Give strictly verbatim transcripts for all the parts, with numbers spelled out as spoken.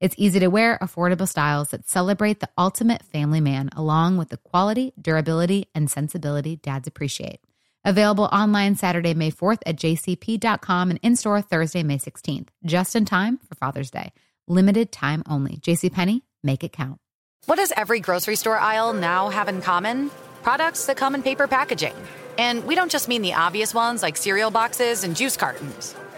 It's easy to wear, affordable styles that celebrate the ultimate family man, along with the quality, durability, and sensibility dads appreciate. Available online Saturday, May fourth at j c p dot com and in-store Thursday, May sixteenth. Just in time for Father's Day. Limited time only. JCPenney, make it count. What does every grocery store aisle now have in common? Products that come in paper packaging. And we don't just mean the obvious ones like cereal boxes and juice cartons.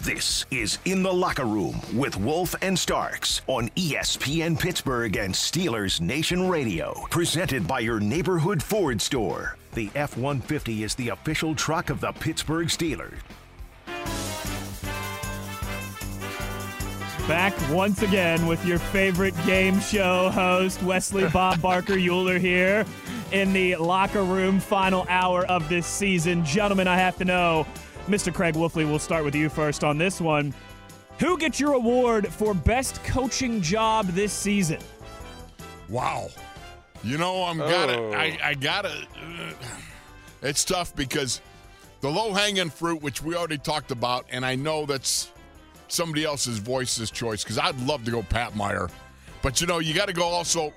This is In the Locker Room with Wolf and Starks on E S P N Pittsburgh and Steelers Nation Radio. Presented by your neighborhood Ford store. The F one fifty is the official truck of the Pittsburgh Steelers. Back once again with your favorite game show host, Wesley Bob Barker Euler here in the Locker Room final hour of this season. Gentlemen, I have to know, Mister Craig Wolfley, we'll start with you first on this one. Who gets your award for best coaching job this season? Wow. You know, I'm oh. gotta, I, I gotta, uh, it's tough because the low-hanging fruit, which we already talked about, and I know that's somebody else's voice's choice because I'd love to go Pat Meyer. But, you know, you got to go also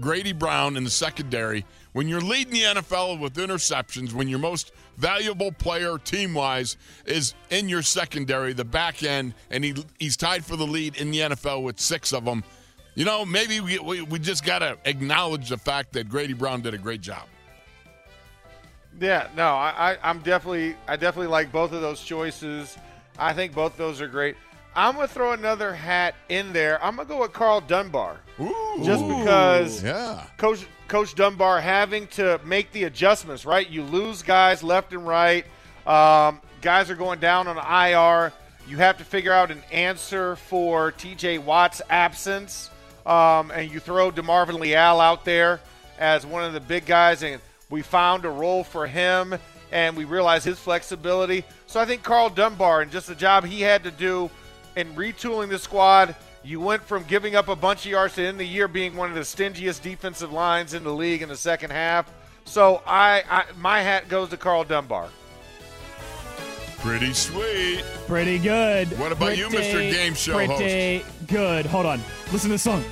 Grady Brown in the secondary. When you're leading the N F L with interceptions, when your most valuable player team-wise is in your secondary, the back end, and he he's tied for the lead in the N F L with six of them, you know, maybe we, we, we just got to acknowledge the fact that Grady Brown did a great job. Yeah, no, I, I, I'm definitely I definitely like both of those choices. I think both those are great. I'm going to throw another hat in there. I'm going to go with Carl Dunbar. Ooh, just because yeah. Coach Coach Dunbar having to make the adjustments, right? You lose guys left and right. Um, guys are going down on I R. You have to figure out an answer for T J Watt's absence. Um, and you throw DeMarvin Leal out there as one of the big guys. And we found a role for him. And we realized his flexibility. So I think Carl Dunbar and just the job he had to do and retooling the squad, you went from giving up a bunch of yards to end the year being one of the stingiest defensive lines in the league in the second half. So I, I my hat goes to Carl Dunbar. Pretty sweet. Pretty good. What about pretty, you, Mister Game Show pretty host? Pretty good. Hold on. Listen to this song.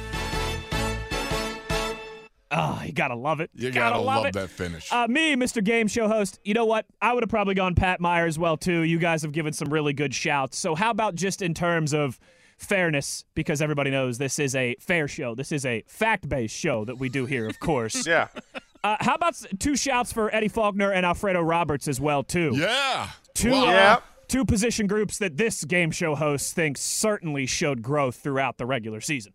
Oh, you gotta love it. You gotta, gotta love, love it. That finish. Uh, me, Mister Game Show host, you know what? I would have probably gone Pat Meyer as well, too. You guys have given some really good shouts. So how about just in terms of fairness, because everybody knows this is a fair show. This is a fact-based show that we do here, of course. Yeah. Uh, how about two shouts for Eddie Faulkner and Alfredo Roberts as well, too? Yeah. Two, wow. uh, yeah. two position groups that this game show host thinks certainly showed growth throughout the regular season.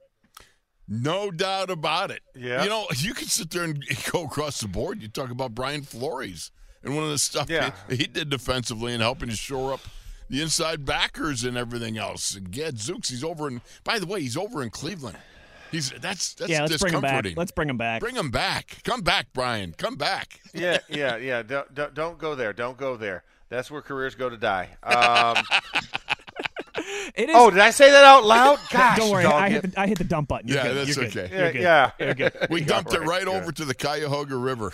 No doubt about it. Yeah. You know, you can sit there and go across the board. You talk about Brian Flores and one of the stuff yeah. he, he did defensively and helping to shore up the inside backers and everything else. And Gadzooks, he's over in – by the way, he's over in Cleveland. He's That's, that's yeah, let's discomforting. Bring him back. Let's bring him back. Bring him back. Come back, Brian. Come back. Yeah, yeah, yeah. Don't, don't, don't go there. Don't go there. That's where careers go to die. Um It is, oh, did I say that out loud? Gosh, don't worry, I hit, the, I hit the dump button. You're yeah, good. that's You're okay. Good. Yeah, You're good. yeah. We dumped it right yeah. over to the Cuyahoga River.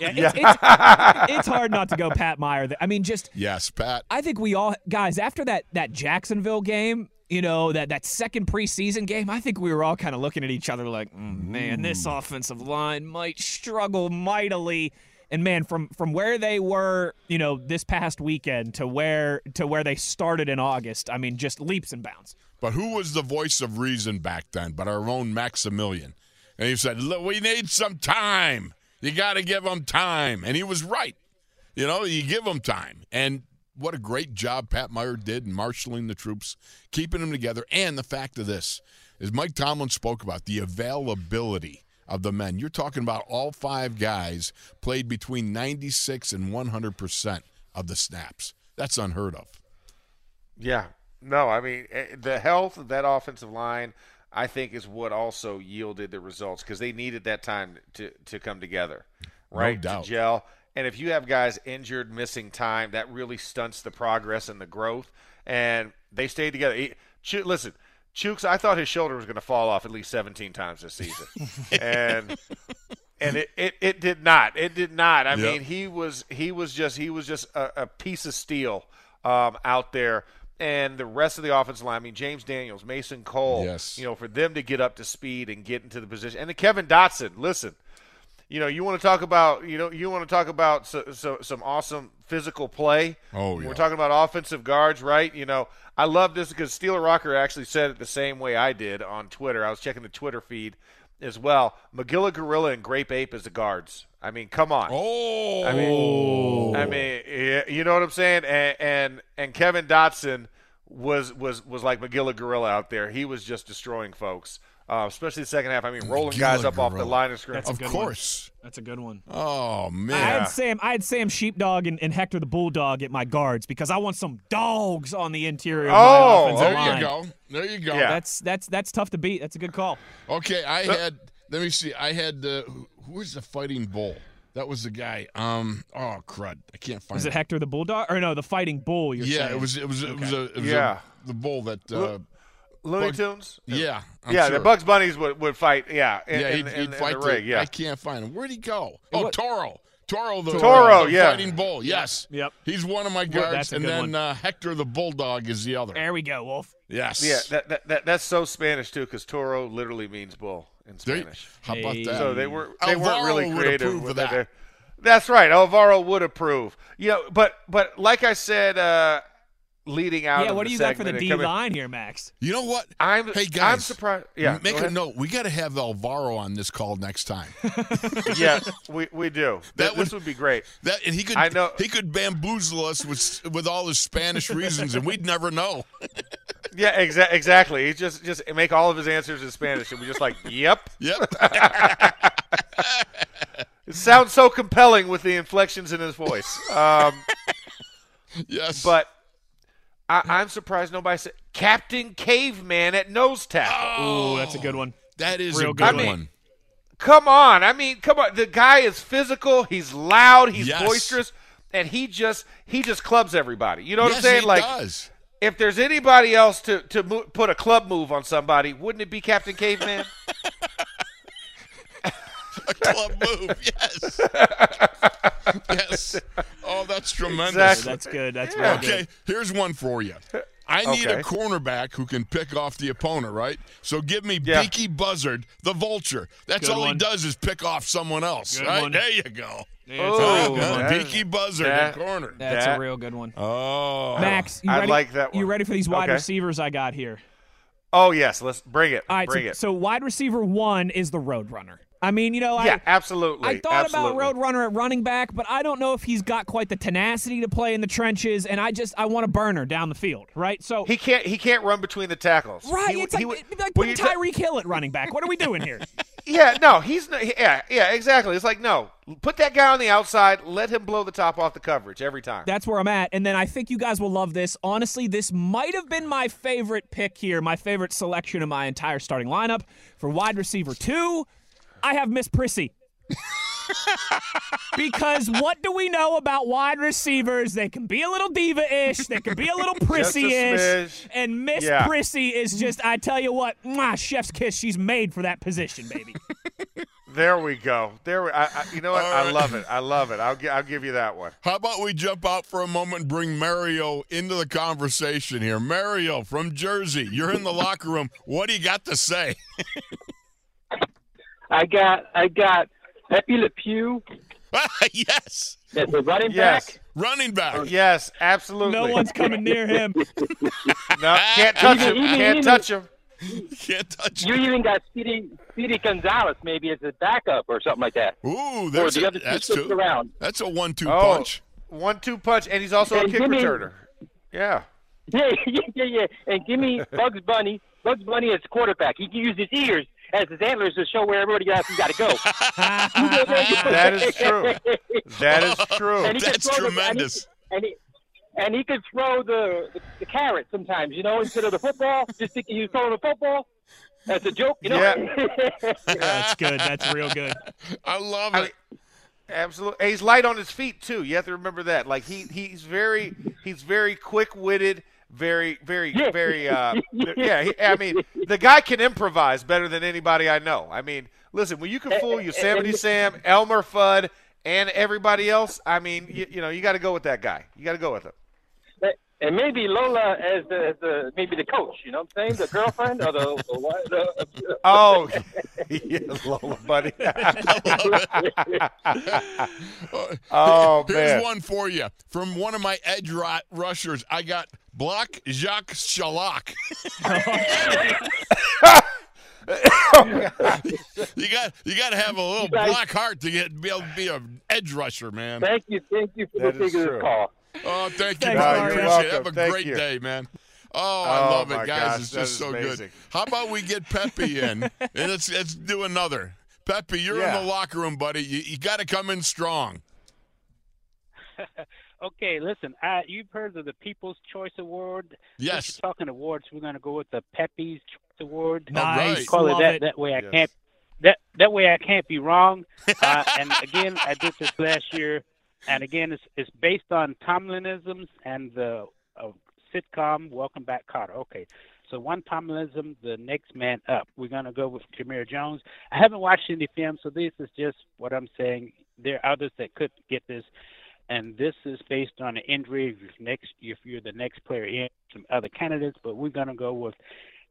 yeah, it's, yeah. It's, it's hard not to go Pat Meyer. I mean, just yes, Pat. I think we all guys after that that Jacksonville game, you know, that that second preseason game. I think we were all kind of looking at each other like, mm, man, this offensive line might struggle mightily. And man, from, from where they were, you know, this past weekend to where to where they started in August, I mean, just leaps and bounds. But who was the voice of reason back then? But our own Maximilian. And he said, look, we need some time. You got to give them time. And he was right. You know, you give them time. And what a great job Pat Meyer did in marshaling the troops, keeping them together. And the fact of this is Mike Tomlin spoke about the availability of the men. You're talking about all five guys played between ninety-six and one hundred percent of the snaps. That's unheard of. Yeah. No, I mean, the health of that offensive line, I think, is what also yielded the results because they needed that time to, to come together, right? No doubt. To gel. And if you have guys injured, missing time, that really stunts the progress and the growth. And they stayed together. He, Ch- listen, Chooks, I thought his shoulder was going to fall off at least seventeen times this season. and and it, it, it did not. It did not. I yep. mean, he was he was just he was just a, a piece of steel um, out there. And the rest of the offensive line, I mean, James Daniels, Mason Cole, yes. you know, for them to get up to speed and get into the position. And the Kevin Dotson, listen, you know, you want to talk about, you know, you want to talk about so, so, some awesome physical play. Oh, yeah. We're talking about offensive guards, right? You know, I love this because Steeler Rocker actually said it the same way I did on Twitter. I was checking the Twitter feed as well. Magilla Gorilla and Grape Ape as the guards. I mean, come on. Oh. I mean, I mean, you know what I'm saying? And and, and Kevin Dotson was, was, was like Magilla Gorilla out there. He was just destroying folks, uh, especially the second half. I mean, rolling Magilla guys up Gorilla. Off the line of scrimmage. Of course. One. That's a good one. Oh, man. I had Sam, I had Sam Sheepdog and, and Hector the Bulldog at my guards because I want some dogs on the interior of oh, my offensive line. Oh, there you go. There you go. Yeah. That's, that's, that's tough to beat. That's a good call. Okay, I had – let me see. I had uh, – who was the Fighting Bull? That was the guy. Um, oh, crud. I can't find it. Was it Hector the Bulldog? Or no, the Fighting Bull, you're yeah, saying. It was, it was, okay. it was, a, it was yeah. a, the bull that uh, – Looney Tunes? Yeah. I'm yeah, sure. the Bugs Bunnies would, would fight, yeah, in, yeah, he'd, in, he'd in, fight in the ring. Yeah. I can't find him. Where'd he go? Oh, what? Toro. Toro, the, Toro, the yeah. Fighting Bull, yes. Yep. He's one of my guards, well, and then uh, Hector the Bulldog is the other. There we go, Wolf. Yes. Yeah, that, that, that, that's so Spanish, too, because Toro literally means bull. In Spanish. They, how about that? So they were they Alvaro weren't really creative with that. Their, that's right. Alvaro would approve. You know, but but like I said, uh, leading out. Yeah, what do you got for the D line here, Max? You know what? I'm hey guys, I'm surprised. Yeah, make a note. We got to have Alvaro on this call next time. yeah, we we do. That this would, would be great. That and he could I know he could bamboozle us with with all his Spanish reasons, and we'd never know. Yeah, exa- exactly. He just just make all of his answers in Spanish, and we're just like, yep. Yep. It sounds so compelling with the inflections in his voice. Um, yes. But I- I'm surprised nobody said Captain Caveman at nose tackle. Oh, ooh, that's a good one. That is Real a good I mean, one. Come on. I mean, come on. The guy is physical. He's loud. He's yes. boisterous. And he just he just clubs everybody. You know what yes, I'm saying? He like, does. If there's anybody else to, to mo- put a club move on somebody, wouldn't it be Captain Caveman? A club move, yes. Yes. Oh, that's tremendous. Exactly. That's good. That's yeah. good. Okay, here's one for you. I need okay. a cornerback who can pick off the opponent, right? So give me yeah. Beaky Buzzard, the vulture. That's good all one. He does is pick off someone else. Right? There you go. Oh, yeah. Beaky Buzzard that, in corner. That's that. a real good one. Oh, Max, you ready? I like that one. You ready for these wide okay. receivers I got here? Oh yes, let's bring it. All right, bring so, it. So wide receiver one is the Roadrunner. I mean, you know, yeah, I, absolutely. I thought absolutely. about Roadrunner at running back, but I don't know if he's got quite the tenacity to play in the trenches, and I just I want a burner down the field, right? So he can't he can't run between the tackles, right? He, it's he, like, he, like putting Tyreek Hill at running back. What are we doing here? Yeah, no, he's not, yeah, yeah, exactly. It's like, no, put that guy on the outside, let him blow the top off the coverage every time. That's where I'm at, and then I think you guys will love this. Honestly, this might have been my favorite pick here, my favorite selection of my entire starting lineup for wide receiver two. I have Miss Prissy. Because what do we know about wide receivers? They can be a little diva-ish. They can be a little prissy-ish. And Miss yeah. Prissy is just, I tell you what, mwah, chef's kiss. She's made for that position, baby. There we go. There, we, I, I, you know what? Right. I love it. I love it. I'll, I'll give you that one. How about we jump out for a moment and bring Mario into the conversation here? Mario from Jersey, you're in the locker room. What do you got to say? I got I got Pepe Le Pew. Ah, yes. That's a running yes. back. Running back. Oh, yes, absolutely. No one's coming near him. No, can't touch even, him. Even, can't even, touch him. Can't touch you. You even got Speedy Gonzalez maybe as a backup or something like that. Ooh, there's the a, that's two. Around. That's a one-two oh, punch. One-two punch, and he's also and a kick Jimmy, returner. Yeah. Yeah, yeah, yeah, yeah. And give me Bugs Bunny. Bugs Bunny as quarterback. He can use his ears as his antlers to show where everybody else has got to go. That is true. That is true. That's tremendous. The, and, he, and he can throw the, the, the carrot sometimes, you know, instead of the football. Just thinking he's throwing a football. That's a joke, you know. Yeah. Yeah, that's good. That's real good. I love it. I mean, absolutely. He's light on his feet too. You have to remember that. Like he he's very he's very quick-witted, very very very uh yeah, he, I mean, the guy can improvise better than anybody I know. I mean, listen, when you can fool Yosemite Sam, Elmer Fudd, and everybody else, I mean, you, you know, you got to go with that guy. You got to go with him. And maybe Lola as the, as the maybe the coach, you know what I'm saying? The girlfriend or the, the wife. The, the, oh, yeah, Lola, buddy. Oh, here's man. one for you. From one of my edge rushers, I got Block Jacques Shellac. Oh, you got you got to have a little guys, black heart to get be able to be an edge rusher, man. Thank you. Thank you for that the bigger call. Oh, thank you, Mark. No, appreciate welcome. it. Have a thank great you. day, man. Oh, I oh, love it, guys. Gosh, it's just so amazing. good. How about we get Pepe in, and let's, let's do another. Pepe, you're yeah. in the locker room, buddy. You, you got to come in strong. Okay, listen, I, you've heard of the People's Choice Award. Yes. Since you're talking awards, we're going to go with the Pepe's Choice Award. Nice. Right. Call it that. It. That way I yes. can't. That that way I can't be wrong. Uh, and, again, I did this last year. And again, it's it's based on Tomlinisms and the uh, sitcom Welcome Back, Carter. Okay, so one Tomlinism, the next man up. We're gonna go with Jameer Jones. I haven't watched any film, so this is just what I'm saying. There are others that could get this, and this is based on an injury. If you're next, if you're the next player in, some other candidates, but we're gonna go with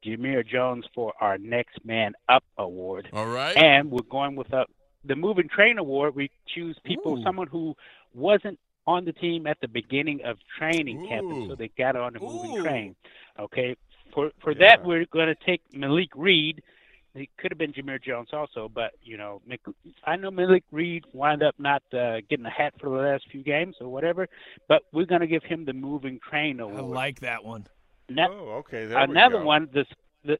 Jameer Jones for our next man up award. All right, and we're going with a. The Moving Train Award, we choose people, Ooh. someone who wasn't on the team at the beginning of training Ooh. camp, so they got on the moving Ooh. train. Okay, for for yeah. that, we're going to take Malik Reed. It could have been Jameer Jones also, but, you know, I know Malik Reed wound up not uh, getting a hat for the last few games or whatever, but we're going to give him the Moving Train Award. I like that one. Now, oh, okay, there another we go. One, this, the,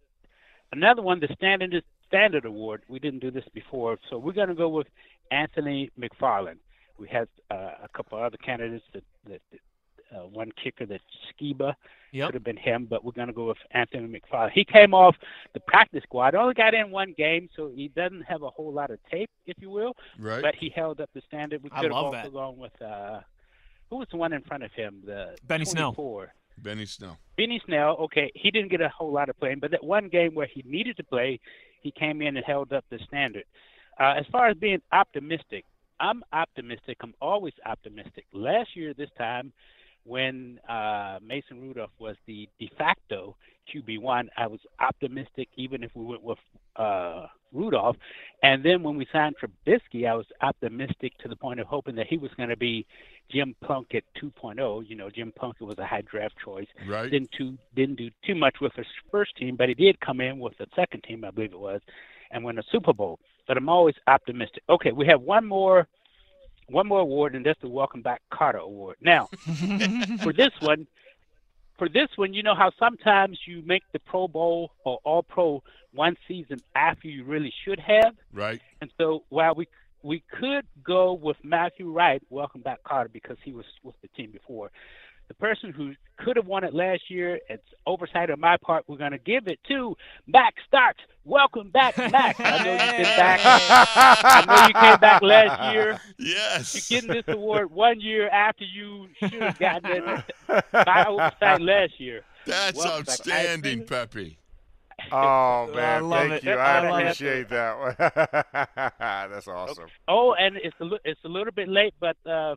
another one, the Standing is Standard Award. We didn't do this before, so we're going to go with Anthony McFarland. We had uh, a couple other candidates. That, that uh, one kicker, that Skiba, yep. could have been him, but we're going to go with Anthony McFarland. He came off the practice squad, only got in one game, so he doesn't have a whole lot of tape, if you will. Right. But he held up the standard. We could I have also gone with uh, who was the one in front of him? The Benny Snell. Benny Snell. Benny Snell. Okay, he didn't get a whole lot of playing, but that one game where he needed to play. He came in and held up the standard. Uh, as far as being optimistic, I'm optimistic. I'm always optimistic. Last year, this time, when uh, Mason Rudolph was the de facto Q B one, I was optimistic even if we went with uh, Rudolph. And then when we signed Trubisky, I was optimistic to the point of hoping that he was going to be Jim Plunkett two point oh. You know, Jim Plunkett was a high draft choice. Right. Didn't, too, didn't do too much with his first team, but he did come in with the second team, I believe it was, and win a Super Bowl. But I'm always optimistic. Okay, we have one more One more award, and that's the Welcome Back Carter Award. Now, for this one, for this one, you know how sometimes you make the Pro Bowl or All-Pro one season after you really should have? Right. And so while we we could go with Matthew Wright, Welcome Back Carter, because he was with the team before, the person who could have won it last year, it's oversight on my part, we're going to give it to Mac Starks. Welcome back, Mac. I know you've been back. I know you came back last year. Yes. You're getting this award one year after you should have gotten it by oversight last year. That's Welcome outstanding, back. Pepe. Oh, man, thank it. you. I, I appreciate it. that one. That's awesome. Oh, and it's a, it's a little bit late, but uh,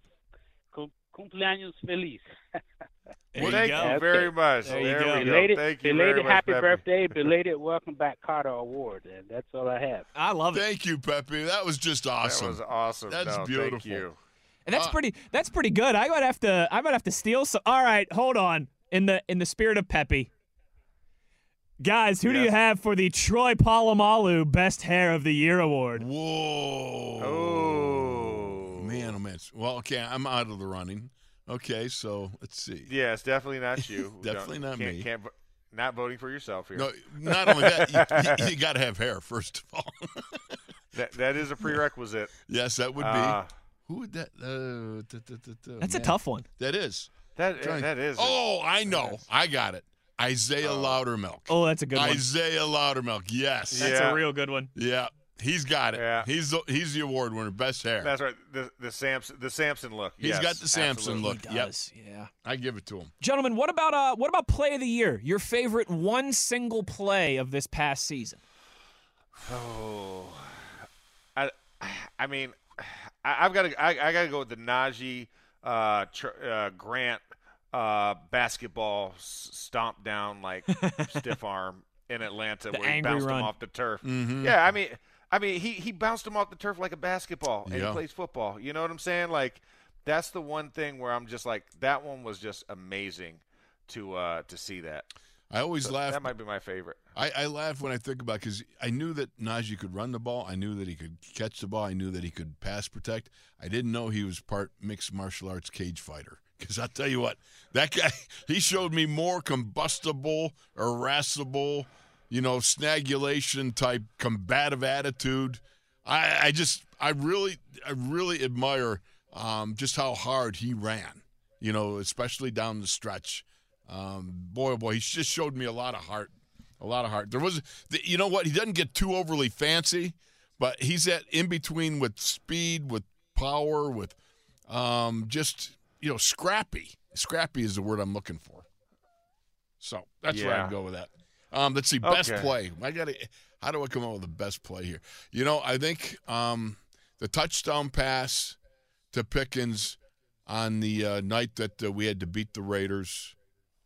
cumpleaños feliz. Well, thank you, you very much. There, there you go. Belated, thank you belated very much, happy Pepe. birthday, belated Welcome Back Carter Award, and that's all I have. I love it. Thank you, Pepe. That was just awesome. That was awesome. That's no, beautiful. Thank you. And that's uh, pretty. That's pretty good. I might have to. I might have to steal some. All right, hold on. In the in the spirit of Pepe, Guys, who yes. do you have for the Troy Polamalu Best Hair of the Year Award? Whoa. Oh. Man, oh, man. Well, okay, I'm out of the running. Okay, so let's see. Yeah, it's definitely not you. definitely not can't, me. Can't, not voting for yourself here. No, not only that, you, you, you got to have hair, first of all. that That is a prerequisite. Yes, that would be. Uh, who would that uh, – th- th- th- th- That's man. a tough one. That is. That, that is. Oh, I know. I got it. Isaiah oh. Loudermilk. Oh, that's a good one. Isaiah Loudermilk, yes. That's yeah. a real good one. Yeah, he's got it. Yeah. He's the, he's the award winner, best hair. That's right, the the Samson, the Samson look. He's yes, got the Samson look. He does. Yep. Yeah. I give it to him. Gentlemen, what about uh what about play of the year? Your favorite one single play of this past season? Oh. I I mean, I, I've got to I, I got to go with the Najee uh, tr- uh, Grant Uh, basketball s- stomped down like stiff arm in Atlanta the where he bounced run. him off the turf. Mm-hmm. Yeah, I mean, I mean, he, he bounced him off the turf like a basketball, and yeah. he plays football. You know what I'm saying? Like, that's the one thing where I'm just like, that one was just amazing to uh, to see that. I always so laugh. That might be my favorite. I, I laugh when I think about it because I knew that Najee could run the ball. I knew that he could catch the ball. I knew that he could pass protect. I didn't know he was part mixed martial arts cage fighter. Because I'll tell you what, that guy, he showed me more combustible, irascible, you know, snagulation-type combative attitude. I, I just, I really, I really admire um, just how hard he ran, you know, especially down the stretch. Um, boy, oh boy, he just showed me a lot of heart, a lot of heart. There was, you know what, he doesn't get too overly fancy, but he's that in-between with speed, with power, with um, just – you know, scrappy. Scrappy is the word I'm looking for. So that's yeah. where I go with that. Um, let's see, best okay. play. I gotta. How do I come up with the best play here? You know, I think um, the touchdown pass to Pickens on the uh, night that uh, we had to beat the Raiders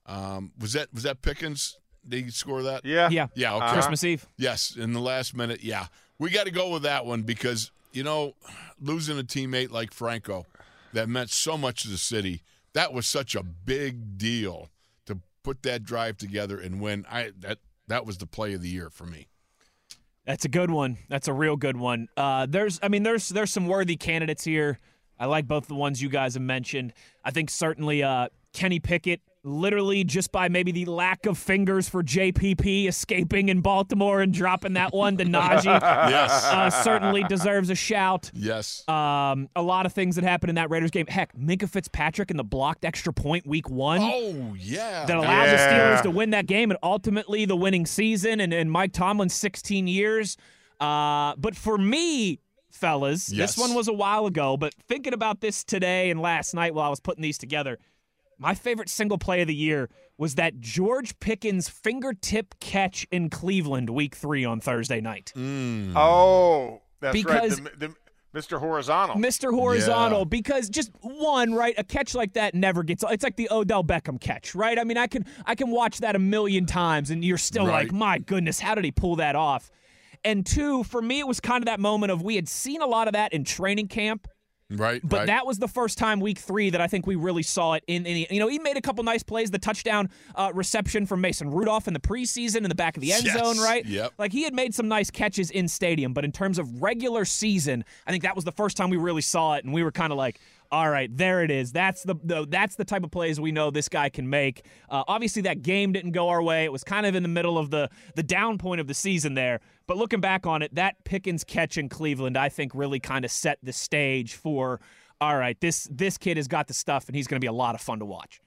um, was that was that Pickens? Did he score that? Yeah, yeah, yeah. Okay. Uh-huh. Christmas Eve. Yes, in the last minute. Yeah, we got to go with that one because you know, losing a teammate like Franco. That meant so much to the city. That was such a big deal to put that drive together and win. I that that was the play of the year for me. That's a good one. That's a real good one. Uh, there's, I mean, there's there's some worthy candidates here. I like both the ones you guys have mentioned. I think certainly uh, Kenny Pickett, literally just by maybe the lack of fingers for J P P escaping in Baltimore and dropping that one to Najee. Yes. Uh, certainly deserves a shout. Yes. Um, a lot of things that happened in that Raiders game. Heck, Minkah Fitzpatrick in the blocked extra point week one. Oh, yeah. That allowed yeah. the Steelers to win that game and ultimately the winning season and, and Mike Tomlin's sixteen years. Uh, but for me, fellas, yes. this one was a while ago, but thinking about this today and last night while I was putting these together, my favorite single play of the year was that George Pickens fingertip catch in Cleveland week three on Thursday night. Mm. Oh, that's because right. The, the, Mister Horizontal. Mister Horizontal, yeah. because just one, right, a catch like that never gets – it's like the Odell Beckham catch, right? I mean, I can, I can watch that a million times, and you're still right. like, my goodness, how did he pull that off? And two, for me, it was kind of that moment of we had seen a lot of that in training camp. Right, but right. that was the first time week three that I think we really saw it. In, in you know, he made a couple nice plays, the touchdown uh, reception from Mason Rudolph in the preseason in the back of the end yes. zone, right? Yep. Like he had made some nice catches in stadium, but in terms of regular season, I think that was the first time we really saw it, and we were kind of like, all right, there it is. That's the, the that's the type of plays we know this guy can make. Uh, obviously, that game didn't go our way. It was kind of in the middle of the the down point of the season there. But looking back on it, that Pickens catch in Cleveland, I think, really kind of set the stage for, all right, this this kid has got the stuff, and he's going to be a lot of fun to watch.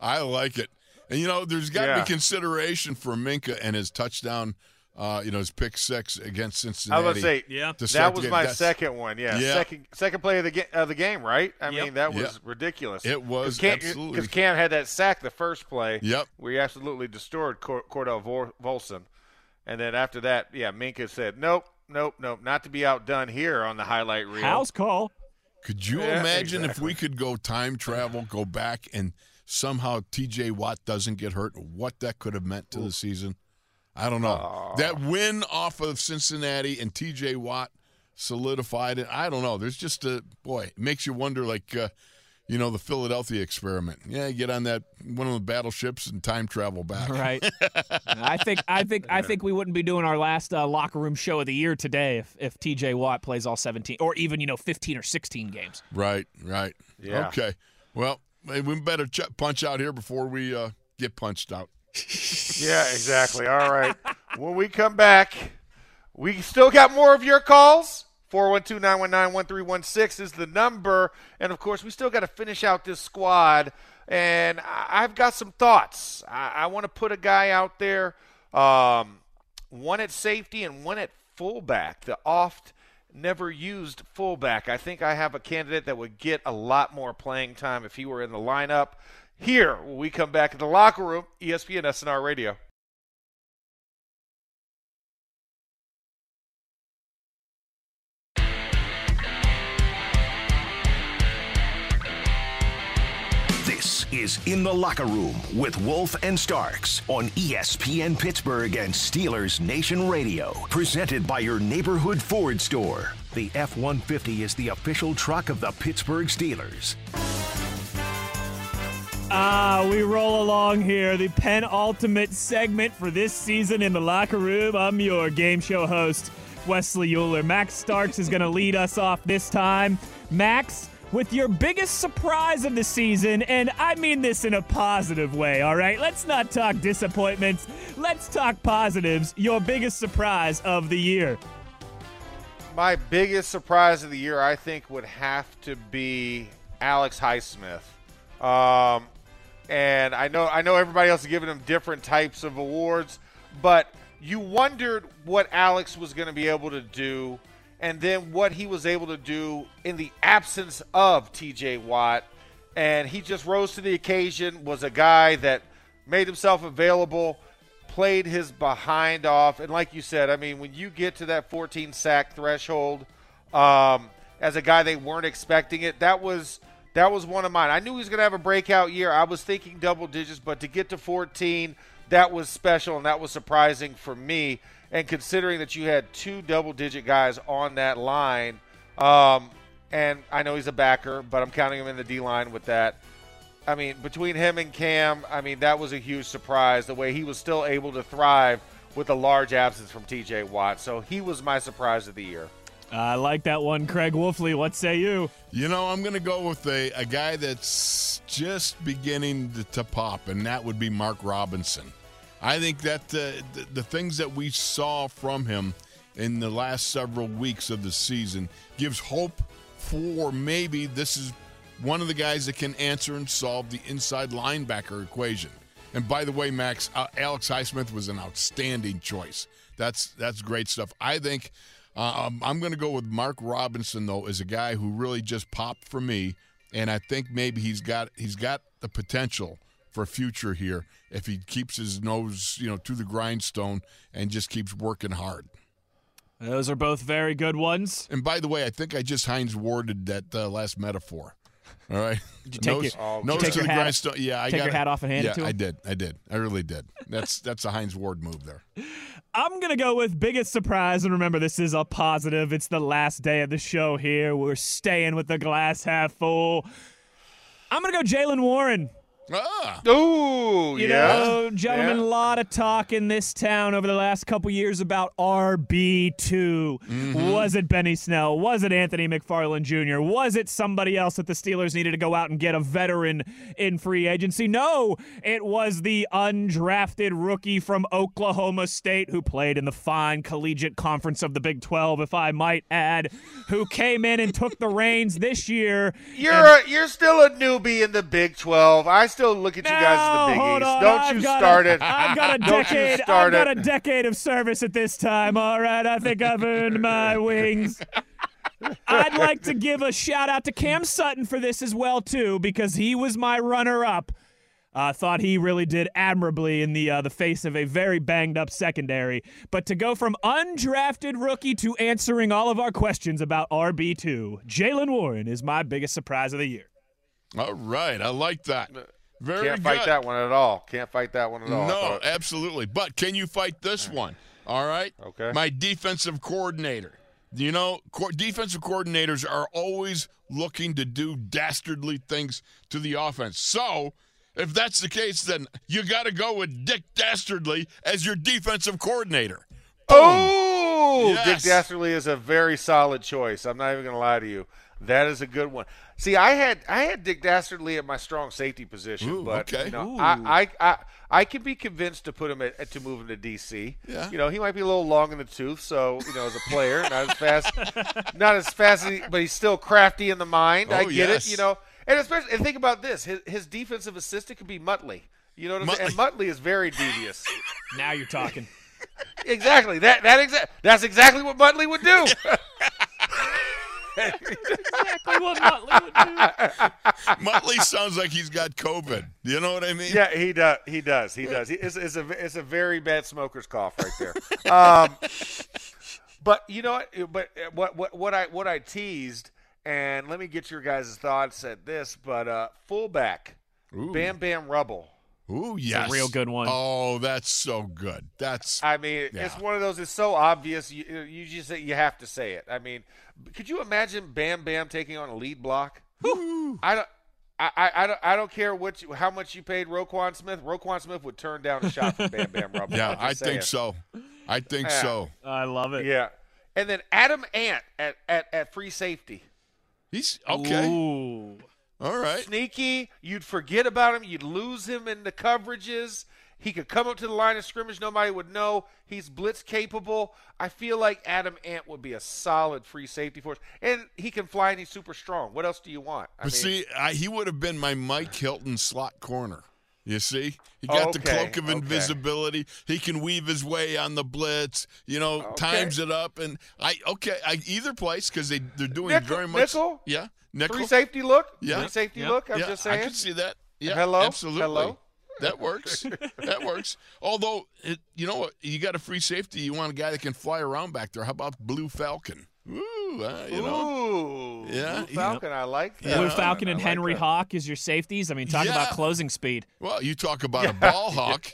I like it. And, you know, there's got to yeah. be consideration for Minkah and his touchdown. Uh, you know, his pick six against Cincinnati. I was going to say, yeah, that was my That's, second one. Yeah. yeah, second second play of the, ga- of the game, right? I yep. mean, that was yep. ridiculous. It was Cam, absolutely because Cam had that sack the first play. Yep, we absolutely destroyed Cord- Cordell Vor- Volson, and then after that, yeah, Minkah said, "Nope, nope, nope, not to be outdone here on the highlight reel." House call. Could you yeah, imagine exactly. if we could go time travel, go back, and somehow T J Watt doesn't get hurt? What that could have meant to Ooh. the season. I don't know. Aww. That win off of Cincinnati and T J Watt solidified it. I don't know. There's just a – boy, it makes you wonder, like, uh, you know, the Philadelphia experiment. Yeah, you get on that one of the battleships and time travel back. Right. I think I think I think we wouldn't be doing our last uh, locker room show of the year today if if T J Watt plays all seventeen or even, you know, fifteen or sixteen games. Right, right. Yeah. Okay. Well, we better ch- punch out here before we uh, get punched out. Yeah, exactly. All right. When we come back, we still got more of your calls. four one two, nine one nine, one three one six is the number. And, of course, we still got to finish out this squad. And I've got some thoughts. I, I want to put a guy out there, um, one at safety and one at fullback, the oft never used fullback. I think I have a candidate that would get a lot more playing time if he were in the lineup. Here, when we come back in the locker room, E S P N S N R Radio. This is In the Locker Room with Wolf and Starks on E S P N Pittsburgh and Steelers Nation Radio. Presented by your neighborhood Ford store. The F one fifty is the official truck of the Pittsburgh Steelers. Ah, we roll along here. The penultimate segment for this season in the locker room. I'm your game show host, Wesley Euler. Max Starks is going to lead us off this time. Max, with your biggest surprise of the season, and I mean this in a positive way, all right? Let's not talk disappointments. Let's talk positives. Your biggest surprise of the year. My biggest surprise of the year, I think, would have to be Alex Highsmith. Um, and I know I know everybody else is giving him different types of awards, but you wondered what Alex was going to be able to do, and then what he was able to do in the absence of T J Watt. And he just rose to the occasion, was a guy that made himself available, played his behind off. And like you said, I mean, when you get to that fourteen-sack threshold, um, as a guy they weren't expecting it, that was that was one of mine. I knew he was going to have a breakout year. I was thinking double digits, but to get to fourteen, that was special, and that was surprising for me. And considering that you had two double-digit guys on that line, um, and I know he's a backer, but I'm counting him in the D-line with that. I mean, between him and Cam, I mean, that was a huge surprise, the way he was still able to thrive with a large absence from T J Watt. So he was my surprise of the year. I like that one, Craig Wolfley. What say you? You know, I'm going to go with a, a guy that's just beginning to, to pop, and that would be Mark Robinson. I think that the, the, the things that we saw from him in the last several weeks of the season gives hope for maybe this is one of the guys that can answer and solve the inside linebacker equation. And by the way, Max, uh, Alex Highsmith was an outstanding choice. That's that's great stuff. I think um, I'm going to go with Mark Robinson, though, as a guy who really just popped for me, and I think maybe he's got he's got the potential for future here if he keeps his nose, you know, to the grindstone and just keeps working hard. Those are both very good ones. And by the way, I think I just Heinz Warded that uh, last metaphor. All right. Did you take nose, your, oh, nose you take to your the hat, grindstone. Yeah, I take got your it. hat off and hand yeah, it to him. I did. I did. I really did. That's that's a Heinz Ward move there. I'm going to go with biggest surprise, and remember, this is a positive. It's the last day of the show here. We're staying with the glass half full. I'm going to go Jaylen Warren. Ah. Ooh, you yeah. know, gentlemen, a yeah. lot of talk in this town over the last couple years about R B two. Mm-hmm. Was it Benny Snell? Was it Anthony McFarland Junior? Was it somebody else that the Steelers needed to go out and get a veteran in free agency? No, it was the undrafted rookie from Oklahoma State who played in the fine collegiate conference of the Big twelve, if I might add, who came in and took the reins this year. You're and- a, you're still a newbie in the Big twelve. I still Still look at no, you guys as the Big hold East. On. Don't I've you start a, it. I've got a decade. I've got a decade of service at this time. All right, I think I've earned my wings. I'd like to give a shout out to Cam Sutton for this as well too, because he was my runner-up. I uh, thought he really did admirably in the uh, the face of a very banged-up secondary. But to go from undrafted rookie to answering all of our questions about R B two, Jaylen Warren is my biggest surprise of the year. All right, I like that. Very Can't good. fight that one at all. Can't fight that one at all. No, absolutely. But can you fight this one? All right. Okay. My defensive coordinator, You know, co- defensive coordinators are always looking to do dastardly things to the offense. So, if that's the case, then you got to go with Dick Dastardly as your defensive coordinator. Boom. Oh, yes. Dick Dastardly is a very solid choice. I'm not even going to lie to you. That is a good one. See, I had I had Dick Dastardly at my strong safety position, Ooh, but okay. you know, I, I I I can be convinced to put him at, to move him to D C. Yeah. You know, he might be a little long in the tooth, so you know, as a player, not as fast, not as fast, as he, but he's still crafty in the mind. Oh, I get yes. it, you know. And especially, and think about this: his his defensive assistant could be Muttley. You know what I'm Muttley. saying? And Muttley is very devious. Now you're talking. Exactly. That that exact that's exactly what Muttley would do. Exactly what Muttley would do. Muttley sounds like he's got COVID. You know what I mean? Yeah, he does. He does. He does. It's, it's a it's a very bad smoker's cough right there. Um, but you know what? But what what what I what I teased, and let me get your guys' thoughts at this. But uh, fullback, Ooh. Bam Bam Rubble. Ooh, yes. It's a real good one. Oh, that's so good. That's. I mean, yeah. It's one of those. It's so obvious. You, you just you have to say it. I mean, could you imagine Bam Bam taking on a lead block? Woo. I don't. I, I, I don't. I don't care what you, how much you paid Roquan Smith. Roquan Smith would turn down a shot from Bam Bam Rubble. Yeah, I saying. think so. I think yeah. so. I love it. Yeah, and then Adam Ant at at, at free safety. He's okay. Ooh. All right. Sneaky. You'd forget about him. You'd lose him in the coverages. He could come up to the line of scrimmage. Nobody would know. He's blitz capable. I feel like Adam Ant would be a solid free safety for us. And he can fly and he's super strong. What else do you want? I but mean, see, I, he would have been my Mike Hilton slot corner. You see? He got okay, the cloak of invisibility. Okay. He can weave his way on the blitz, you know, okay. times it up. And I okay, I, either place because they, they're doing nickel, very much. Nickel? Yeah. Nickel. Free safety look? Yeah. Free safety yeah. look? I'm yeah. just saying. I can see that. Yeah. Hello? Absolutely. Hello? That works. That works. Although, it, you know what? You got a free safety. You want a guy that can fly around back there. How about Blue Falcon? Ooh. Uh, you Ooh. Know. Yeah. Blue Falcon. You know. I like that. Blue Falcon and like Henry that. Hawk is your safeties. I mean, talk yeah. about closing speed. Well, you talk about yeah. a ball hawk.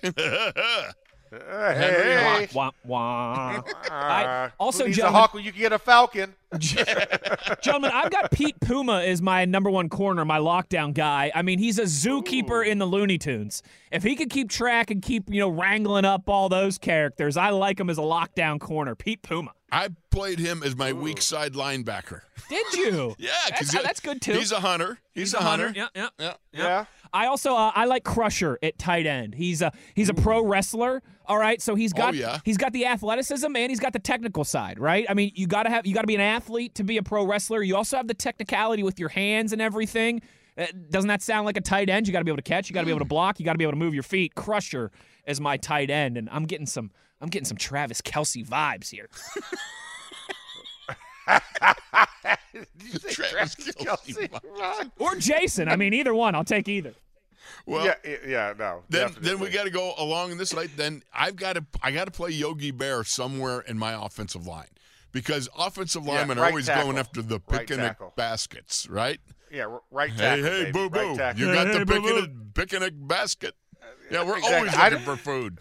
Uh, hey, hey. Wah, wah. I, also, he's a hawk when you can get a falcon. Gentlemen, I've got Pete Puma as my number one corner, my lockdown guy. I mean, he's a zookeeper Ooh. in the Looney Tunes. If he could keep track and keep, you know, wrangling up all those characters, I like him as a lockdown corner, Pete Puma. I played him as my Ooh. weak side linebacker. Did you? Yeah, because that's, that's good too. He's a hunter. He's, he's a, a hunter. hunter. Yeah, yeah, yeah, yeah. yeah. I also uh, I like Crusher at tight end. He's a he's a Ooh. pro wrestler. All right, so he's got oh, yeah. he's got the athleticism and he's got the technical side, right? I mean, you gotta have you gotta be an athlete to be a pro wrestler. You also have the technicality with your hands and everything. Uh, doesn't that sound like a tight end? You gotta be able to catch. You gotta mm. be able to block. You gotta be able to move your feet. Crusher is my tight end, and I'm getting some. I'm getting some Travis Kelce vibes here. Did you say Travis, Travis Kelce? Kelce or Jason. I mean, either one. I'll take either. Well, yeah, yeah no. Then, then we got to go along in this light. Then I've got to, I got to play Yogi Bear somewhere in my offensive line because offensive linemen yeah, right are always tackle. going after the pick and right baskets, right? Yeah, right tackle. Hey, hey, boo boo! Right you got hey, the hey, pick and basket. Yeah, we're exactly. always looking for food.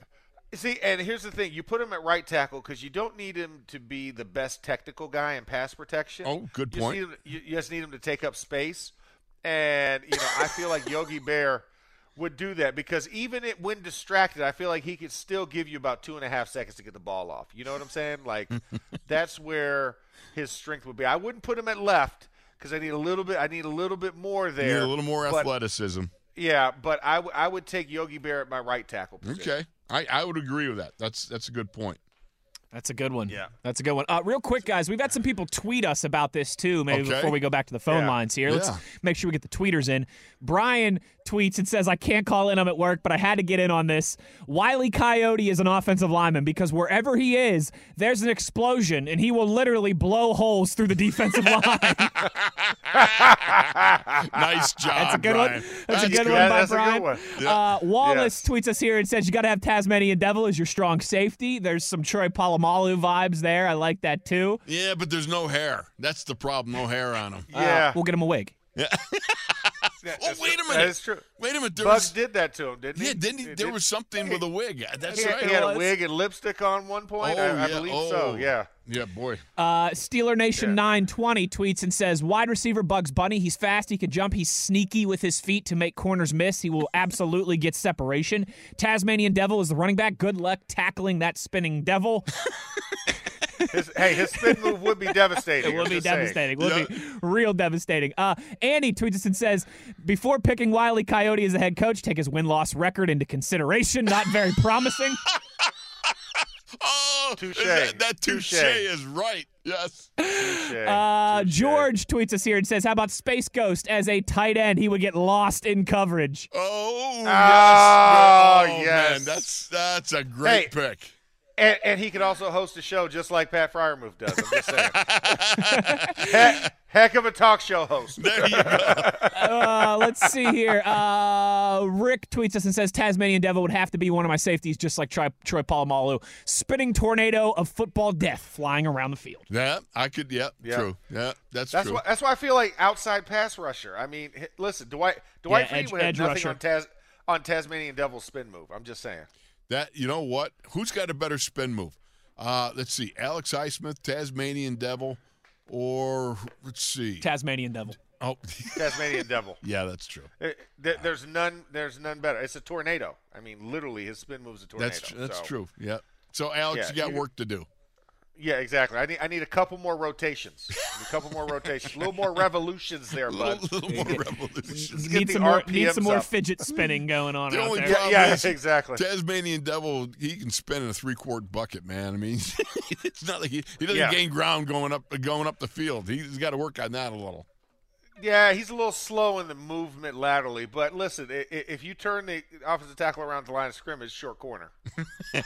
See, and here's the thing. You put him at right tackle because you don't need him to be the best technical guy in pass protection. Oh, good point. You just need him, you just need him to take up space. And, you know, I feel like Yogi Bear would do that because even it, when distracted, I feel like he could still give you about two and a half seconds to get the ball off. You know what I'm saying? Like, that's where his strength would be. I wouldn't put him at left because I need a little bit I need a little bit more there. You need a little more but, athleticism. Yeah, but I, w- I would take Yogi Bear at my right tackle position. Okay. I, I would agree with that. That's that's a good point. That's a good one. Yeah. That's a good one. Uh, real quick, guys, we've had some people tweet us about this, too, maybe okay. before we go back to the phone yeah. lines here. Let's yeah. make sure we get the tweeters in. Brian tweets and says, I can't call in. I'm at work, but I had to get in on this. Wile E. Coyote is an offensive lineman because wherever he is, there's an explosion, and he will literally blow holes through the defensive line. Nice job, That's a good Brian. one. That's, that's a good cool. one yeah, by Brian. One. Yeah. Uh, Wallace yeah. tweets us here and says, you got to have Tasmanian Devil as your strong safety. There's some Troy Polamalu vibes there. I like that too. Yeah, but there's no hair. That's the problem. No hair on him. Yeah. Uh, we'll get him a wig. Yeah. That, oh, wait a minute. That is true. Wait a minute. There Bugs was, did that to him, didn't he? Yeah, didn't he? It there did. was something with a wig. That's he, right. He had a wig and lipstick on one point. Oh, I, yeah. I believe oh. so, yeah. Yeah, boy. Uh, Steeler Nation yeah. nine twenty tweets and says, wide receiver Bugs Bunny, he's fast, he can jump, he's sneaky with his feet to make corners miss. He will absolutely get separation. Tasmanian Devil is the running back. Good luck tackling that spinning devil. His, hey, his spin move would be devastating. It would be devastating. Saying. Would yeah. be real devastating. Uh, Andy tweets us and says, before picking Wile E. Coyote as a head coach, take his win-loss record into consideration. Not very promising. Oh, touche. That, that touche is right. Yes. Touché. Uh, Touché. George tweets us here and says, how about Space Ghost as a tight end? He would get lost in coverage. Oh, yes. Oh, oh yes. Man, that's, that's a great hey. pick. And, and he could also host a show just like Pat Fryermuth does. I'm just saying. heck, heck of a talk show host. There you go. uh, let's see here. Uh, Rick tweets us and says, Tasmanian Devil would have to be one of my safeties, just like Troy, Troy Polamalu. Spinning tornado of football death flying around the field. Yeah, I could. Yeah, yeah. true. Yeah, that's, that's true. Why, that's why I feel like outside pass rusher. I mean, listen, Dwight Dwight yeah, Freeman would have nothing rusher. on Tas on Tasmanian Devil's spin move. I'm just saying. That, you know what? Who's got a better spin move? Uh, let's see. Alex Highsmith, Tasmanian Devil, or let's see. Tasmanian Devil. Oh, Tasmanian Devil. Yeah, that's true. It, there, there's none. There's none better. It's a tornado. I mean, literally, his spin move's a tornado. That's tr that's so. true. Yeah. So Alex, yeah, you got you, work to do. Yeah, exactly. I need I need a couple more rotations. A couple more rotations. A little more revolutions there, bud. A little, little more revolutions. Need some more, need some more up. fidget spinning going on the out only there. Problem yeah, is exactly. Tasmanian Devil, he can spin in a three-quart bucket, man. I mean, it's not like he, he doesn't yeah. gain ground going up going up the field. He's got to work on that a little. Yeah, he's a little slow in the movement laterally. But, listen, if you turn the offensive tackle around the line of scrimmage, short corner. You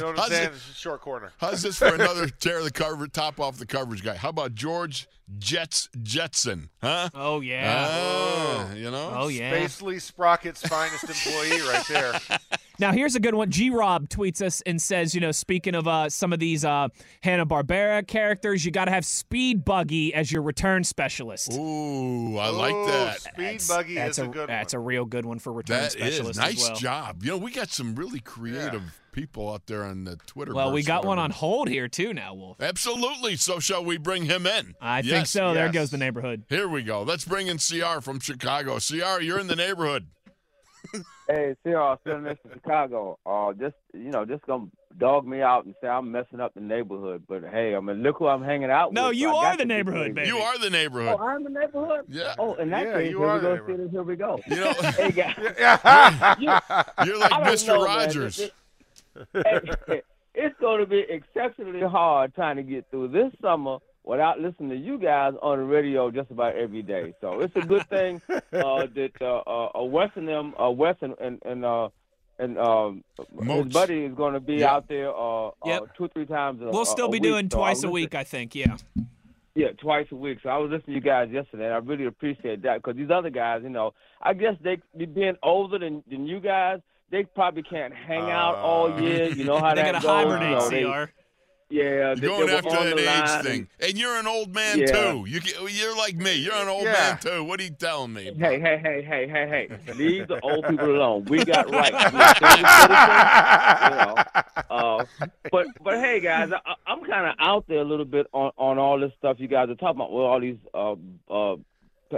know what I'm saying? It's a short corner. How's this for another tear of the cover, top off the coverage guy? How about George Jets Jetson? Huh? Oh, yeah. Oh, oh. You know? Oh, yeah. Spacely Sprocket's finest employee right there. Now, here's a good one. G-Rob tweets us and says, you know, speaking of uh, some of these uh, Hanna-Barbera characters, you got to have Speed Buggy as your return specialist. Ooh, I Ooh, like that. Speed that's, Buggy that's is a, a good that's one. That's a real good one for return that specialist. Is. Nice as well. job. You know, we got some really creative yeah. people out there on the Twitter. Well, we got one on hold here, too, now, Wolf. Absolutely. So shall we bring him in? I yes, think so. Yes. There goes the neighborhood. Here we go. Let's bring in C R from Chicago. C R, you're in the neighborhood. Hey, C R, sitting next to Chicago. Uh, just, you know, just going to dog me out and say I'm messing up the neighborhood. But, hey, I mean, look who I'm hanging out no, with. No, you so are the neighborhood, baby. You are the neighborhood. Oh, I'm the neighborhood? Yeah. Oh, in that yeah, case, you here, are we go, see this, here we go. You know, hey, guys. You're, you're like Mister Know, Rogers. Man, it, it, hey, it's going to be exceptionally hard trying to get through this summer without listening to you guys on the radio just about every day. So it's a good thing uh, that uh, uh, Weston and uh, Weston and and, uh, and um, his buddy is going to be yep. out there uh, yep. uh, two or three times. A, we'll still a, a be week. doing so twice a week, I think. Yeah. Yeah, twice a week. So I was listening to you guys yesterday, and I really appreciate that because these other guys, you know, I guess they being older than than you guys. They probably can't hang out uh, all year. You know how they that goes. Hibernate, you know, C R. They, yeah, they, going they after that age thing, and you're an old man yeah. too. You you're like me. You're an old yeah. man too. What are you telling me? Hey, hey, hey, hey, hey, hey! Leave the old people alone. We got rights. You know, uh, but but hey, guys, I, I'm kind of out there a little bit on on all this stuff you guys are talking about. With all these uh, uh,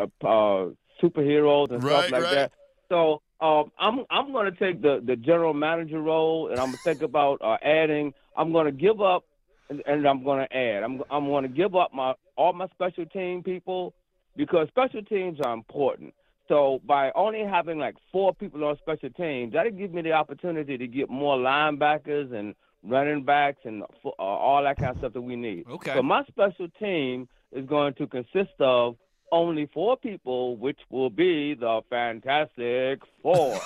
uh, superheroes and right, stuff like right. that. So. Um, I'm I'm going to take the, the general manager role, and I'm going to think about uh, adding. I'm going to give up, and, and I'm going to add. I'm I'm going to give up my all my special team people because special teams are important. So by only having like four people on special teams, that'll give me the opportunity to get more linebackers and running backs and uh, all that kind of stuff that we need. Okay. So my special team is going to consist of only four people, which will be the Fantastic Four.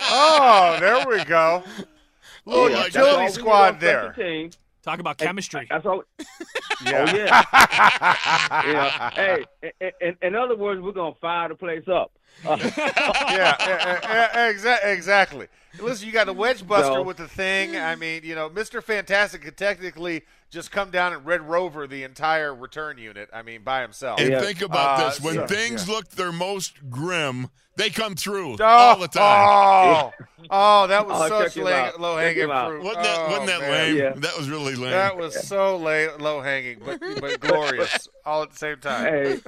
Oh, there we go. Little yeah, utility squad there. Talk about hey, chemistry. That's all. Yeah. Oh, yeah. Yeah. Hey, in, in, in other words, we're going to fire the place up. Yeah, exactly. Listen, you got a wedge buster so. with the thing. I mean, you know, Mister Fantastic could technically just come down and Red Rover the entire return unit, I mean, by himself. And yeah. think about uh, this. When yeah, things yeah. look their most grim, they come through oh, all the time. Oh, yeah. oh that was oh, such low-hanging fruit. Wasn't that, oh, wasn't that lame? Yeah. That was really lame. That was yeah. so low-hanging, but, but glorious all at the same time. Hey,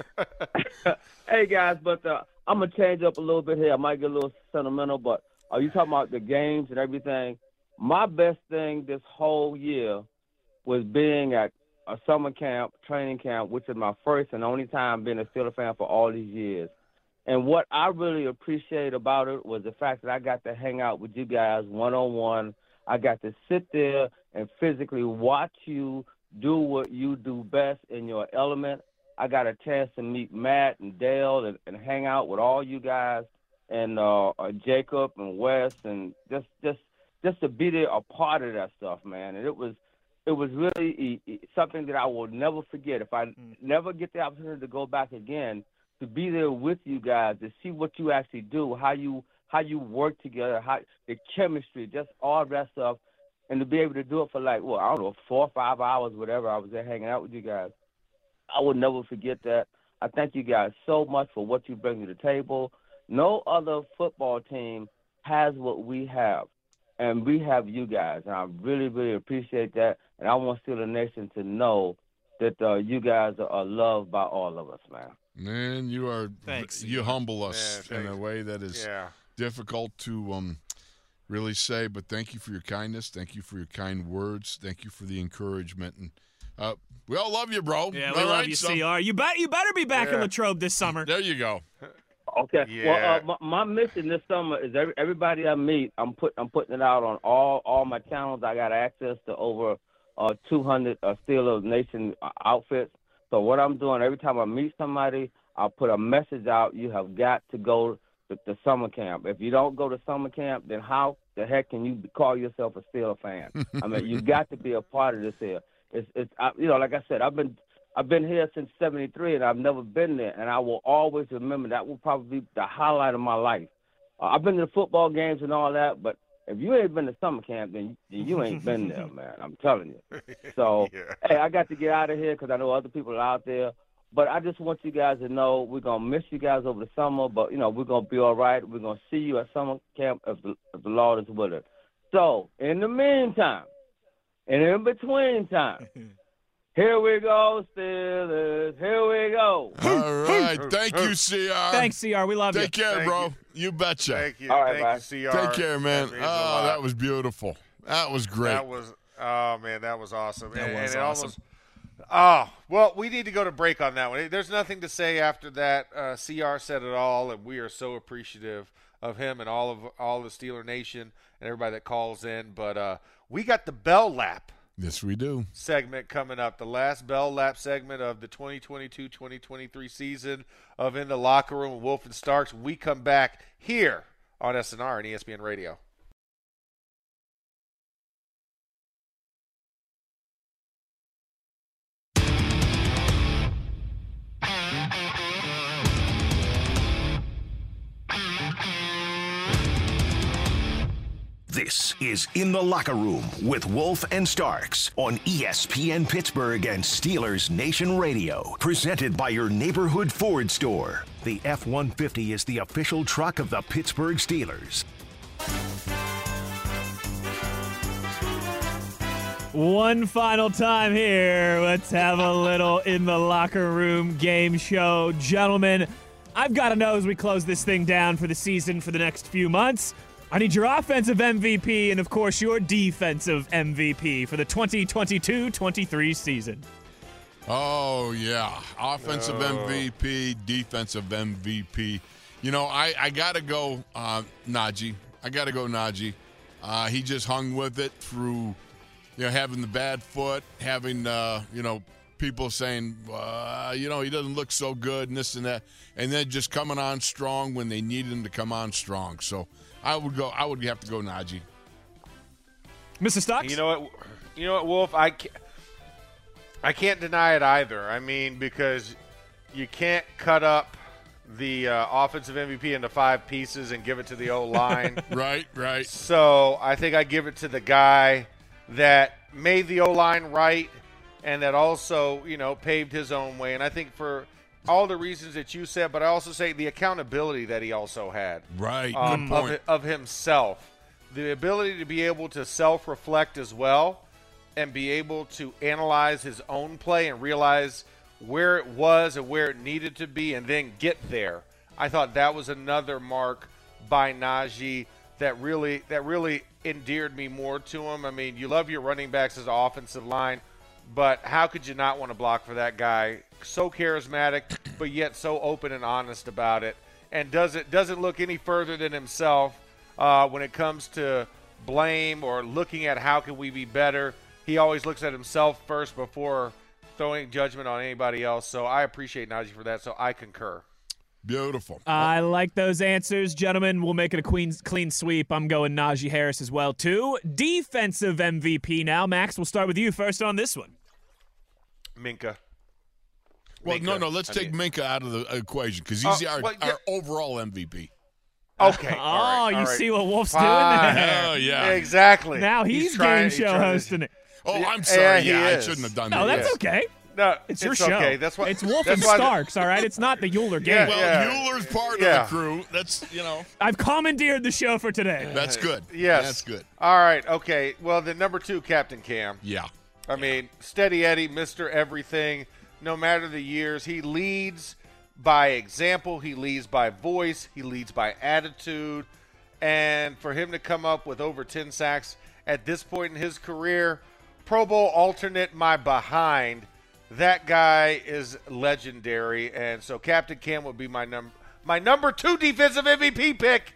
hey guys, but uh, I'm going to change up a little bit here. I might get a little sentimental, but are you talking about the games and everything? My best thing this whole year was being at a summer camp, training camp, which is my first and only time being a Steelers fan for all these years. And what I really appreciate about it was the fact that I got to hang out with you guys one-on-one. I got to sit there and physically watch you do what you do best in your element. I got a chance to meet Matt and Dale and, and hang out with all you guys and uh, Jacob and Wes and just just just to be there a part of that stuff, man. And it was It was really something that I will never forget. If I never get the opportunity to go back again, to be there with you guys, to see what you actually do, how you how you work together, how the chemistry, just all that stuff, and to be able to do it for like, well, I don't know, four or five hours, whatever, I was there hanging out with you guys. I will never forget that. I thank you guys so much for what you bring to the table. No other football team has what we have. And we have you guys, and I really, really appreciate that. And I want Steelers Nation to know that uh, you guys are loved by all of us, man. Man, you are. Thanks. You humble us yeah, in a way that is yeah. difficult to um, really say. But thank you for your kindness. Thank you for your kind words. Thank you for the encouragement. And uh, we all love you, bro. Yeah, we all love right, you, so. C R. You bet. You better be back yeah. in Latrobe this summer. There you go. Okay. Yeah. Well, uh, my, my mission this summer is every, everybody I meet, I'm put I'm putting it out on all, all my channels. I got access to over uh, two hundred uh, Steelers Nation outfits. So what I'm doing every time I meet somebody, I'll put a message out. You have got to go to, to summer camp. If you don't go to summer camp, then how the heck can you call yourself a Steelers fan? I mean, you got to be a part of this here. It's it's I, you know, like I said, I've been. I've been here since seventy-three, and I've never been there, and I will always remember that will probably be the highlight of my life. Uh, I've been to the football games and all that, but if you ain't been to summer camp, then you, you ain't been there, man. I'm telling you. So, yeah. hey, I got to get out of here because I know other people are out there, but I just want you guys to know we're going to miss you guys over the summer, but, you know, we're going to be all right. We're going to see you at summer camp if the, if the Lord is with us. So, in the meantime, and in between time, here we go, Steelers. Here we go. All right. Thank you, C R. Thanks, C R. We love you. Take care, bro. You betcha. Thank you. All right, C R. Take care, man. Oh, that was beautiful. That was great. That was, oh, man, that was awesome. That was awesome. Oh, well, we need to go to break on that one. There's nothing to say after that. Uh, C R said it all, and we are so appreciative of him and all of all the Steeler Nation and everybody that calls in. But uh, we got the Bell Lap. Yes, we do. Segment coming up, the last Bell Lap segment of the twenty twenty-two twenty twenty-three season of In the Locker Room with Wolf and Starks. We come back here on S N R and E S P N Radio. This is In the Locker Room with Wolf and Starks on E S P N Pittsburgh and Steelers Nation Radio. Presented by your neighborhood Ford store. The F one fifty is the official truck of the Pittsburgh Steelers. One final time here. Let's have a little In the Locker Room game show. Gentlemen, I've got to know as we close this thing down for the season for the next few months, I need your offensive M V P and, of course, your defensive M V P for the twenty twenty-two twenty-three season. Oh, yeah. Offensive no. M V P, defensive M V P. You know, I, I got to go uh, Najee. I got to go Najee. Uh, he just hung with it through, you know, having the bad foot, having, uh, you know, people saying, uh, you know, he doesn't look so good and this and that, and then just coming on strong when they needed him to come on strong. So, I would go. I would have to go Najee. Mister Stocks? You know what? You know what, Wolf? I can't, I can't deny it either. I mean, because you can't cut up the uh, offensive M V P into five pieces and give it to the O-line. Right, right. So I think I give it to the guy that made the O-line right, and that also, you know, paved his own way. And I think for all the reasons that you said, but I also say the accountability that he also had. Right. Um, Good point. Of, of himself. The ability to be able to self-reflect as well and be able to analyze his own play and realize where it was and where it needed to be and then get there. I thought that was another mark by Najee that really that really endeared me more to him. I mean, you love your running backs as an offensive line, but how could you not want to block for that guy? So charismatic, but yet so open and honest about it. And doesn't, doesn't look any further than himself uh, when it comes to blame or looking at how can we be better. He always looks at himself first before throwing judgment on anybody else. So I appreciate Najee for that, so I concur. Beautiful. I like those answers, gentlemen. We'll make it a clean, clean sweep. I'm going Najee Harris as well, too. Defensive M V P now. Max, we'll start with you first on this one. Minkah. Well, Minkah. no, no, let's I take mean, Minkah out of the equation because he's uh, our, well, yeah. our overall M V P. Okay. oh, all right, you all right. see what Wolf's Fine. doing there. Oh, yeah. Exactly. Now he's, he's trying, game show he's hosting it. Oh, I'm sorry. Yeah, yeah I shouldn't have done no, that. No, that's okay. No, it's, it's your show. Okay. That's what, it's Wolf that's and Starks, all right? It's not the Euler game. Yeah, well, yeah. Euler's part yeah. of the crew. That's, you know. I've commandeered the show for today. That's good. Yes. That's good. All right, okay. Well, then number two, Captain Cam. Yeah. I yeah. mean, Steady Eddie, Mister Everything, no matter the years. He leads by example. He leads by voice. He leads by attitude. And for him to come up with over ten sacks at this point in his career, Pro Bowl alternate my behind. That guy is legendary, and so Captain Cam would be my number my number two defensive M V P pick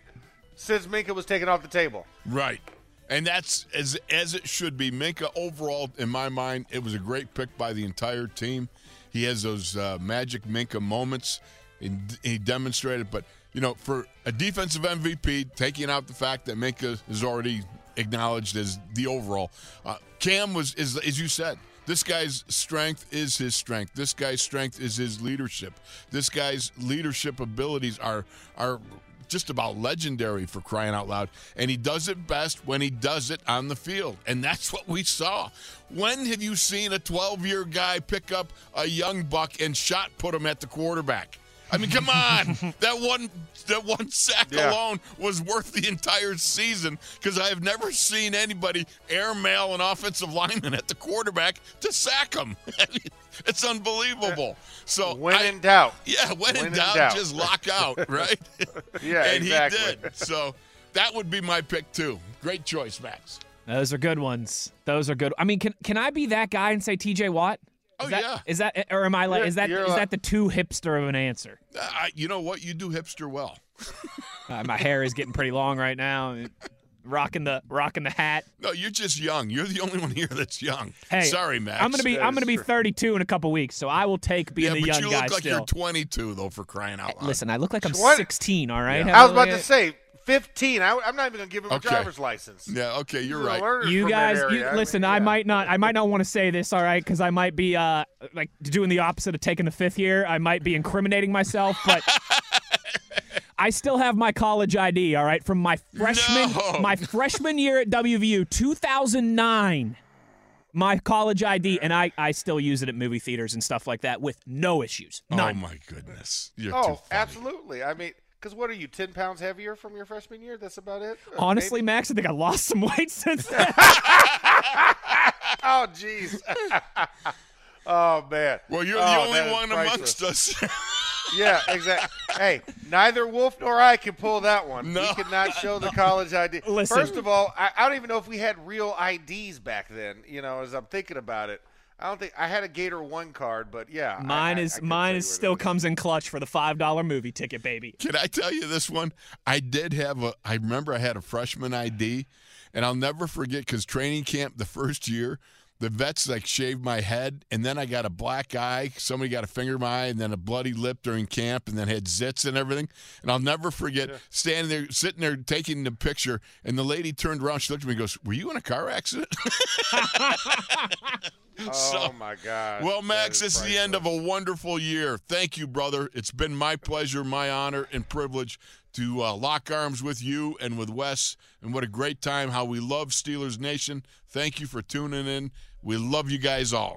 since Minkah was taken off the table. Right, and that's as as it should be. Minkah overall, in my mind, it was a great pick by the entire team. He has those uh, magic Minkah moments, and he demonstrated. But you know, for a defensive M V P, taking out the fact that Minkah is already acknowledged as the overall, uh, Cam was is as you said. This guy's strength is his strength. This guy's strength is his leadership. This guy's leadership abilities are are just about legendary, for crying out loud. And he does it best when he does it on the field. And that's what we saw. When have you seen a twelve-year guy pick up a young buck and shot put him at the quarterback? I mean, come on. that one that one sack yeah. alone was worth the entire season because I have never seen anybody airmail an offensive lineman at the quarterback to sack him. It's unbelievable. So When I, in doubt. Yeah, when, when in, doubt, in doubt, just lock out, right? yeah, and exactly. And he did. So that would be my pick, too. Great choice, Max. Those are good ones. Those are good. I mean, can can I be that guy and say T J Watt? Is oh that, yeah, is that or am I like is that is like, that the too hipster of an answer? Uh, you know what, you do hipster well. uh, my hair is getting pretty long right now. Rocking the rocking the hat. No, you're just young. You're the only one here that's young. Hey, sorry, Max. I'm gonna be that I'm gonna be true. thirty-two in a couple weeks, so I will take being yeah, a young guy. But you look like still. You're twenty-two though, for crying out loud. Listen, I look like I'm what? sixteen. All right. Yeah. I was about to say. fifteen. I, I'm not even gonna give him a okay. driver's license. Yeah. Okay. You're right. You guys, you, listen. I, mean, yeah. I might not. I might not want to say this. All right, because I might be uh like doing the opposite of taking the fifth here. I might be incriminating myself, but I still have my college I D. All right, from my freshman no. my freshman year at W V U, two thousand nine. My college I D, and I, I still use it at movie theaters and stuff like that with no issues. None. Oh my goodness. You're oh, too funny. Absolutely. I mean. Because what are you, ten pounds heavier from your freshman year? That's about it? Or Honestly, maybe? Max, I think I lost some weight since then. oh, jeez. oh, man. Well, you're oh, the only one priceless. amongst us. yeah, exactly. Hey, neither Wolf nor I can pull that one. No. We could not show the no. college I D. Listen. First of all, I, I don't even know if we had real I Ds back then, you know, as I'm thinking about it. I don't think I had a Gator One card, but yeah, mine I, is I, I mine is still comes in clutch for the five dollar movie ticket, baby. Can I tell you this one? I did have a. I remember I had a freshman I D, and I'll never forget because training camp the first year, the vets like shaved my head, and then I got a black eye. Somebody got a finger in my eye, and then a bloody lip during camp, and then had zits and everything. And I'll never forget yeah. standing there, sitting there taking the picture, and the lady turned around, she looked at me, and goes, "Were you in a car accident?" So, oh, my God. Well, Max, this is the end of a wonderful year. Thank you, brother. It's been my pleasure, my honor, and privilege to uh, lock arms with you and with Wes. And what a great time, how we love Steelers Nation. Thank you for tuning in. We love you guys all.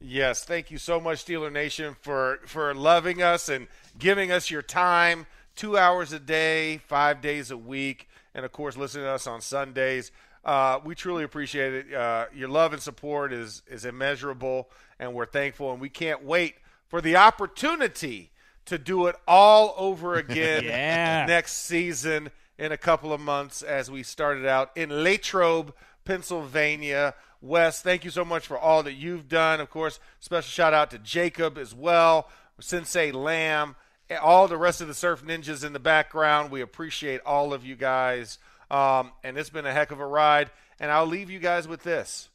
Yes, thank you so much, Steeler Nation, for, for loving us and giving us your time, two hours a day, five days a week, and, of course, listening to us on Sundays. Uh, we truly appreciate it. Uh, your love and support is is immeasurable, and we're thankful, and we can't wait for the opportunity to do it all over again yeah. next season in a couple of months as we started out in Latrobe, Pennsylvania. Wes, thank you so much for all that you've done. Of course, special shout-out to Jacob as well, Sensei Lamb, all the rest of the Surf Ninjas in the background. We appreciate all of you guys, um, and it's been a heck of a ride. And I'll leave you guys with this.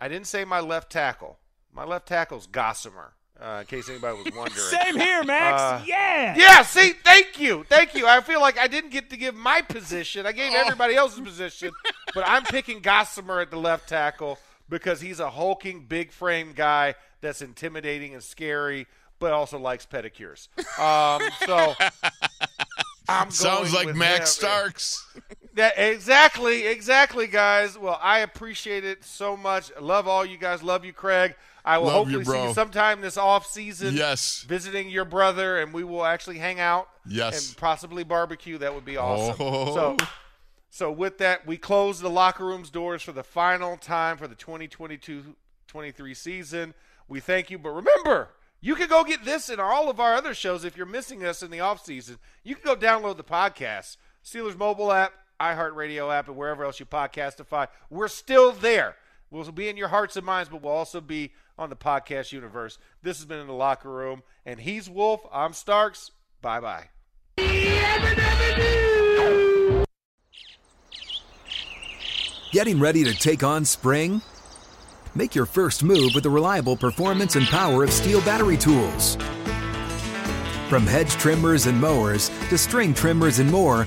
I didn't say my left tackle. My left tackle's Gossamer, uh, in case anybody was wondering. Same here, Max. Uh, yeah. Yeah, see, thank you. Thank you. I feel like I didn't get to give my position. I gave everybody else's position. But I'm picking Gossamer at the left tackle because he's a hulking, big-frame guy that's intimidating and scary, but also likes pedicures. Um, so I'm going Sounds like with Max him. Starks. That, exactly, exactly, guys. Well, I appreciate it so much. I love all you guys. Love you, Craig. I will love hopefully you, see you sometime this off-season. Yes. Visiting your brother, and we will actually hang out. Yes. And possibly barbecue. That would be awesome. Oh. So. So with that, we close the locker room's doors for the final time for the twenty twenty-two twenty-three season. We thank you. But remember, you can go get this and all of our other shows if you're missing us in the offseason. You can go download the podcast, Steelers mobile app, iHeartRadio app, and wherever else you podcastify. We're still there. We'll be in your hearts and minds, but we'll also be on the podcast universe. This has been In the Locker Room, and he's Wolf. I'm Starks. Bye-bye. Getting ready to take on spring? Make your first move with the reliable performance and power of Steel battery tools. From hedge trimmers and mowers to string trimmers and more,